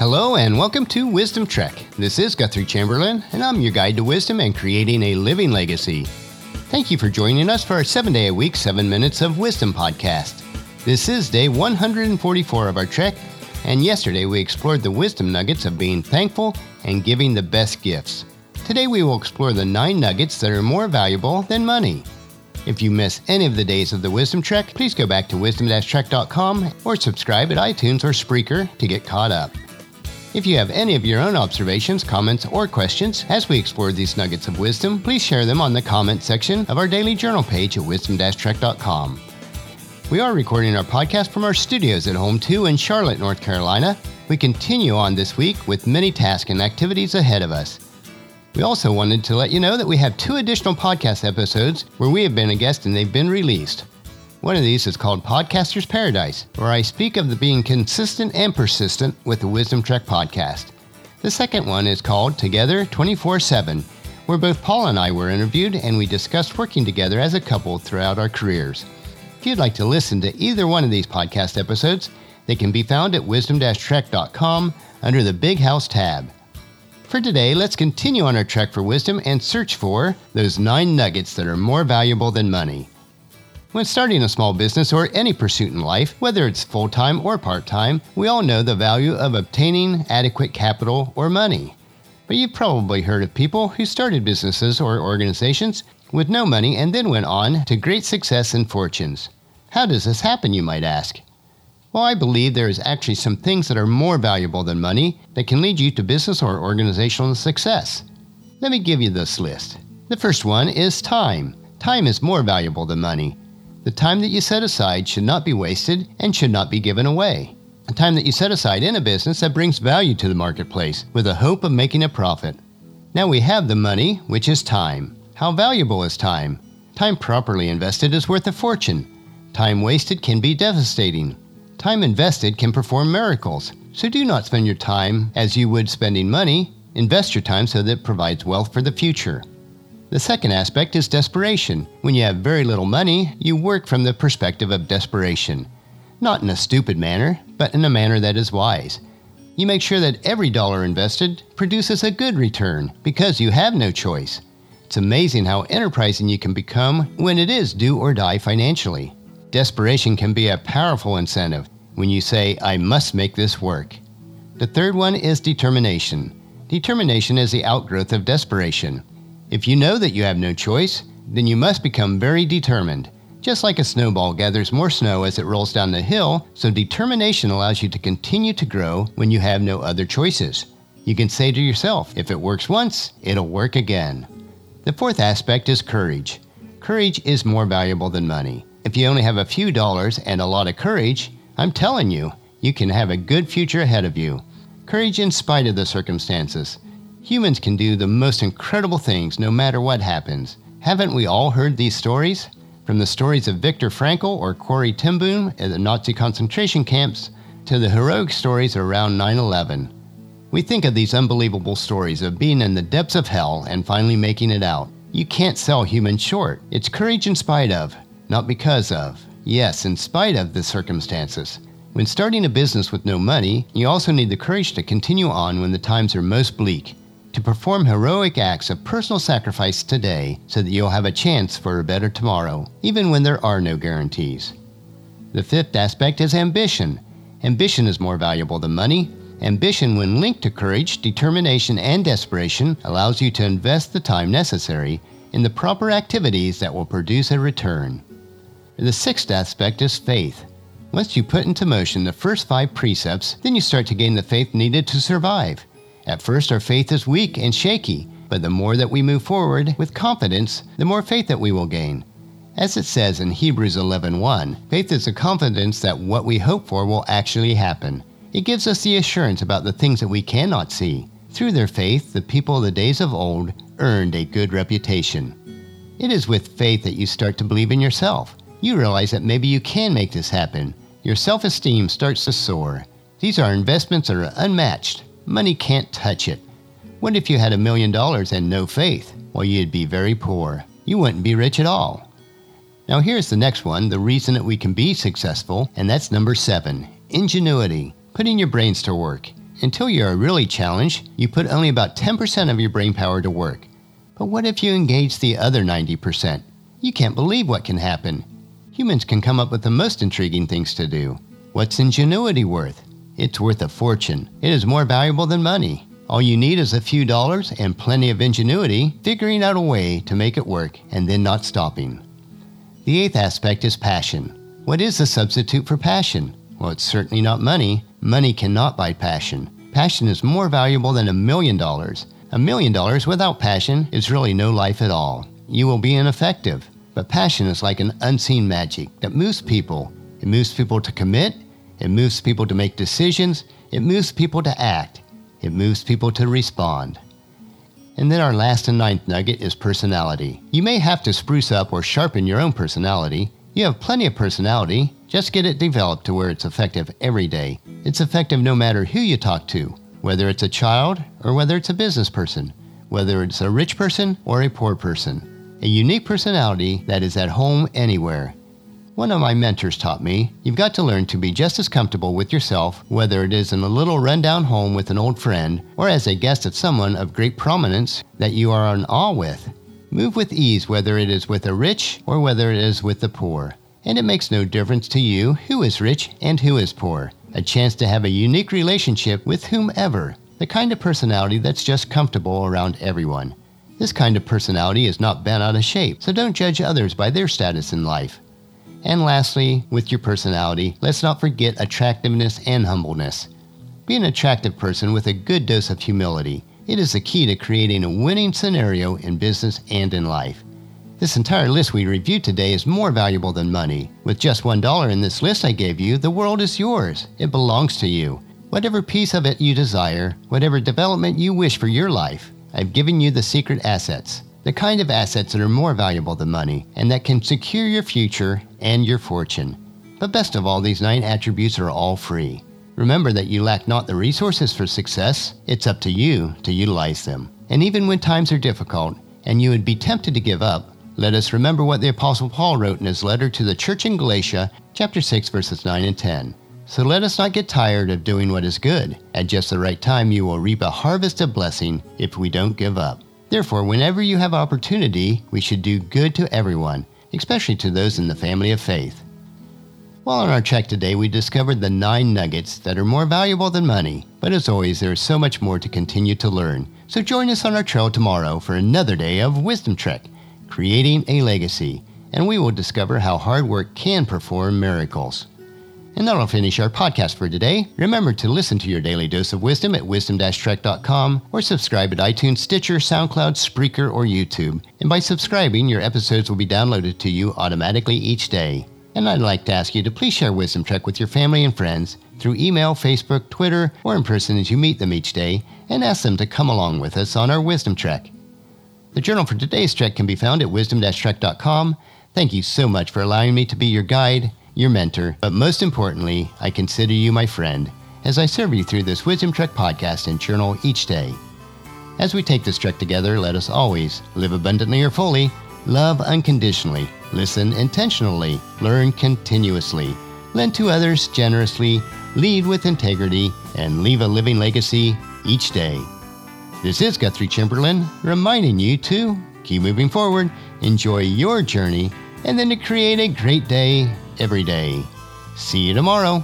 Hello and welcome to Wisdom Trek. This is Guthrie Chamberlain, and I'm your guide to wisdom and creating a living legacy. Thank you for joining us for our 7-day-a-week, 7 Minutes of Wisdom podcast. This is day 144 of our trek, and yesterday we explored the wisdom nuggets of being thankful and giving the best gifts. Today we will explore the 9 nuggets that are more valuable than money. If you miss any of the days of the Wisdom Trek, please go back to wisdom-trek.com or subscribe at iTunes or Spreaker to get caught up. If you have any of your own observations, comments, or questions as we explore these nuggets of wisdom, please share them on the comment section of our daily journal page at wisdom-trek.com. We are recording our podcast from our studios at Home 2 in Charlotte, North Carolina. We continue on this week with many tasks and activities ahead of us. We also wanted to let you know that we have 2 additional podcast episodes where we have been a guest and they've been released. One of these is called Podcaster's Paradise, where I speak of the being consistent and persistent with the Wisdom Trek podcast. The second one is called Together 24/7, where both Paul and I were interviewed and we discussed working together as a couple throughout our careers. If you'd like to listen to either one of these podcast episodes, they can be found at wisdom-trek.com under the Big House tab. For today, let's continue on our trek for wisdom and search for those 9 nuggets that are more valuable than money. When starting a small business or any pursuit in life, whether it's full-time or part-time, we all know the value of obtaining adequate capital or money. But you've probably heard of people who started businesses or organizations with no money and then went on to great success and fortunes. How does this happen, you might ask? Well, I believe there is actually some things that are more valuable than money that can lead you to business or organizational success. Let me give you this list. The first one is time. Time is more valuable than money. The time that you set aside should not be wasted and should not be given away. The time that you set aside in a business that brings value to the marketplace with the hope of making a profit. Now we have the money, which is time. How valuable is time? Time properly invested is worth a fortune. Time wasted can be devastating. Time invested can perform miracles. So do not spend your time as you would spending money. Invest your time so that it provides wealth for the future. The second aspect is desperation. When you have very little money, you work from the perspective of desperation. Not in a stupid manner, but in a manner that is wise. You make sure that every dollar invested produces a good return because you have no choice. It's amazing how enterprising you can become when it is do or die financially. Desperation can be a powerful incentive when you say, I must make this work. The third one is determination. Determination is the outgrowth of desperation. If you know that you have no choice, then you must become very determined. Just like a snowball gathers more snow as it rolls down the hill, so determination allows you to continue to grow when you have no other choices. You can say to yourself, if it works once, it'll work again. The fourth aspect is courage. Courage is more valuable than money. If you only have a few dollars and a lot of courage, I'm telling you, you can have a good future ahead of you. Courage in spite of the circumstances. Humans can do the most incredible things no matter what happens. Haven't we all heard these stories? From the stories of Viktor Frankl or Corrie ten Boom at the Nazi concentration camps to the heroic stories around 9/11. We think of these unbelievable stories of being in the depths of hell and finally making it out. You can't sell humans short. It's courage in spite of, not because of. Yes, in spite of the circumstances. When starting a business with no money, you also need the courage to continue on when the times are most bleak. To perform heroic acts of personal sacrifice today so that you'll have a chance for a better tomorrow, even when there are no guarantees. The fifth aspect is ambition. Ambition is more valuable than money. Ambition, when linked to courage, determination, and desperation, allows you to invest the time necessary in the proper activities that will produce a return. The sixth aspect is faith. Once you put into motion the first 5 precepts, then you start to gain the faith needed to survive. At first, our faith is weak and shaky, but the more that we move forward with confidence, the more faith that we will gain. As it says in Hebrews 11:1, faith is a confidence that what we hope for will actually happen. It gives us the assurance about the things that we cannot see. Through their faith, the people of the days of old earned a good reputation. It is with faith that you start to believe in yourself. You realize that maybe you can make this happen. Your self-esteem starts to soar. These are investments that are unmatched. Money can't touch it. What if you had $1 million and no faith? Well, you'd be very poor. You wouldn't be rich at all. Now here's the next one, the reason that we can be successful, and that's number 7, ingenuity, putting your brains to work. Until you are really challenged, you put only about 10% of your brain power to work. But what if you engage the other 90%? You can't believe what can happen. Humans can come up with the most intriguing things to do. What's ingenuity worth? It's worth a fortune. It is more valuable than money. All you need is a few dollars and plenty of ingenuity, figuring out a way to make it work and then not stopping. The eighth aspect is passion. What is the substitute for passion? Well, it's certainly not money. Money cannot buy passion. Passion is more valuable than $1 million. $1 million without passion is really no life at all. You will be ineffective. But passion is like an unseen magic that moves people. It moves people to commit. It moves people to make decisions. It moves people to act. It moves people to respond. And then our last and ninth nugget is personality. You may have to spruce up or sharpen your own personality. You have plenty of personality. Just get it developed to where it's effective every day. It's effective no matter who you talk to, whether it's a child or whether it's a business person, whether it's a rich person or a poor person. A unique personality that is at home anywhere. One of my mentors taught me, you've got to learn to be just as comfortable with yourself, whether it is in a little rundown home with an old friend or as a guest at someone of great prominence that you are in awe with. Move with ease, whether it is with the rich or whether it is with the poor. And it makes no difference to you who is rich and who is poor. A chance to have a unique relationship with whomever. The kind of personality that's just comfortable around everyone. This kind of personality is not bent out of shape, so don't judge others by their status in life. And lastly, with your personality, let's not forget attractiveness and humbleness. Be an attractive person with a good dose of humility. It is the key to creating a winning scenario in business and in life. This entire list we reviewed today is more valuable than money. With just $1 in this list I gave you, the world is yours. It belongs to you. Whatever piece of it you desire, whatever development you wish for your life, I've given you the secret assets. The kind of assets that are more valuable than money and that can secure your future and your fortune. But best of all, these 9 attributes are all free. Remember that you lack not the resources for success. It's up to you to utilize them. And even when times are difficult and you would be tempted to give up, let us remember what the Apostle Paul wrote in his letter to the church in Galatia, chapter 6, verses 9 and 10. So let us not get tired of doing what is good. At just the right time, you will reap a harvest of blessing if we don't give up. Therefore, whenever you have opportunity, we should do good to everyone, especially to those in the family of faith. While on our trek today, we discovered the 9 nuggets that are more valuable than money. But as always, there is so much more to continue to learn. So join us on our trail tomorrow for another day of Wisdom Trek, creating a legacy, and we will discover how hard work can perform miracles. And that'll finish our podcast for today. Remember to listen to your daily dose of wisdom at wisdom-trek.com or subscribe at iTunes, Stitcher, SoundCloud, Spreaker, or YouTube. And by subscribing, your episodes will be downloaded to you automatically each day. And I'd like to ask you to please share Wisdom Trek with your family and friends through email, Facebook, Twitter, or in person as you meet them each day, and ask them to come along with us on our Wisdom Trek. The journal for today's trek can be found at wisdom-trek.com. Thank you so much for allowing me to be your guide, your mentor, but most importantly, I consider you my friend as I serve you through this Wisdom Trek podcast and journal each day. As we take this trek together, let us always live abundantly or fully, love unconditionally, listen intentionally, learn continuously, lend to others generously, lead with integrity, and leave a living legacy each day. This is Guthrie Chamberlain reminding you to keep moving forward, enjoy your journey, and then to create a great day every day. See you tomorrow.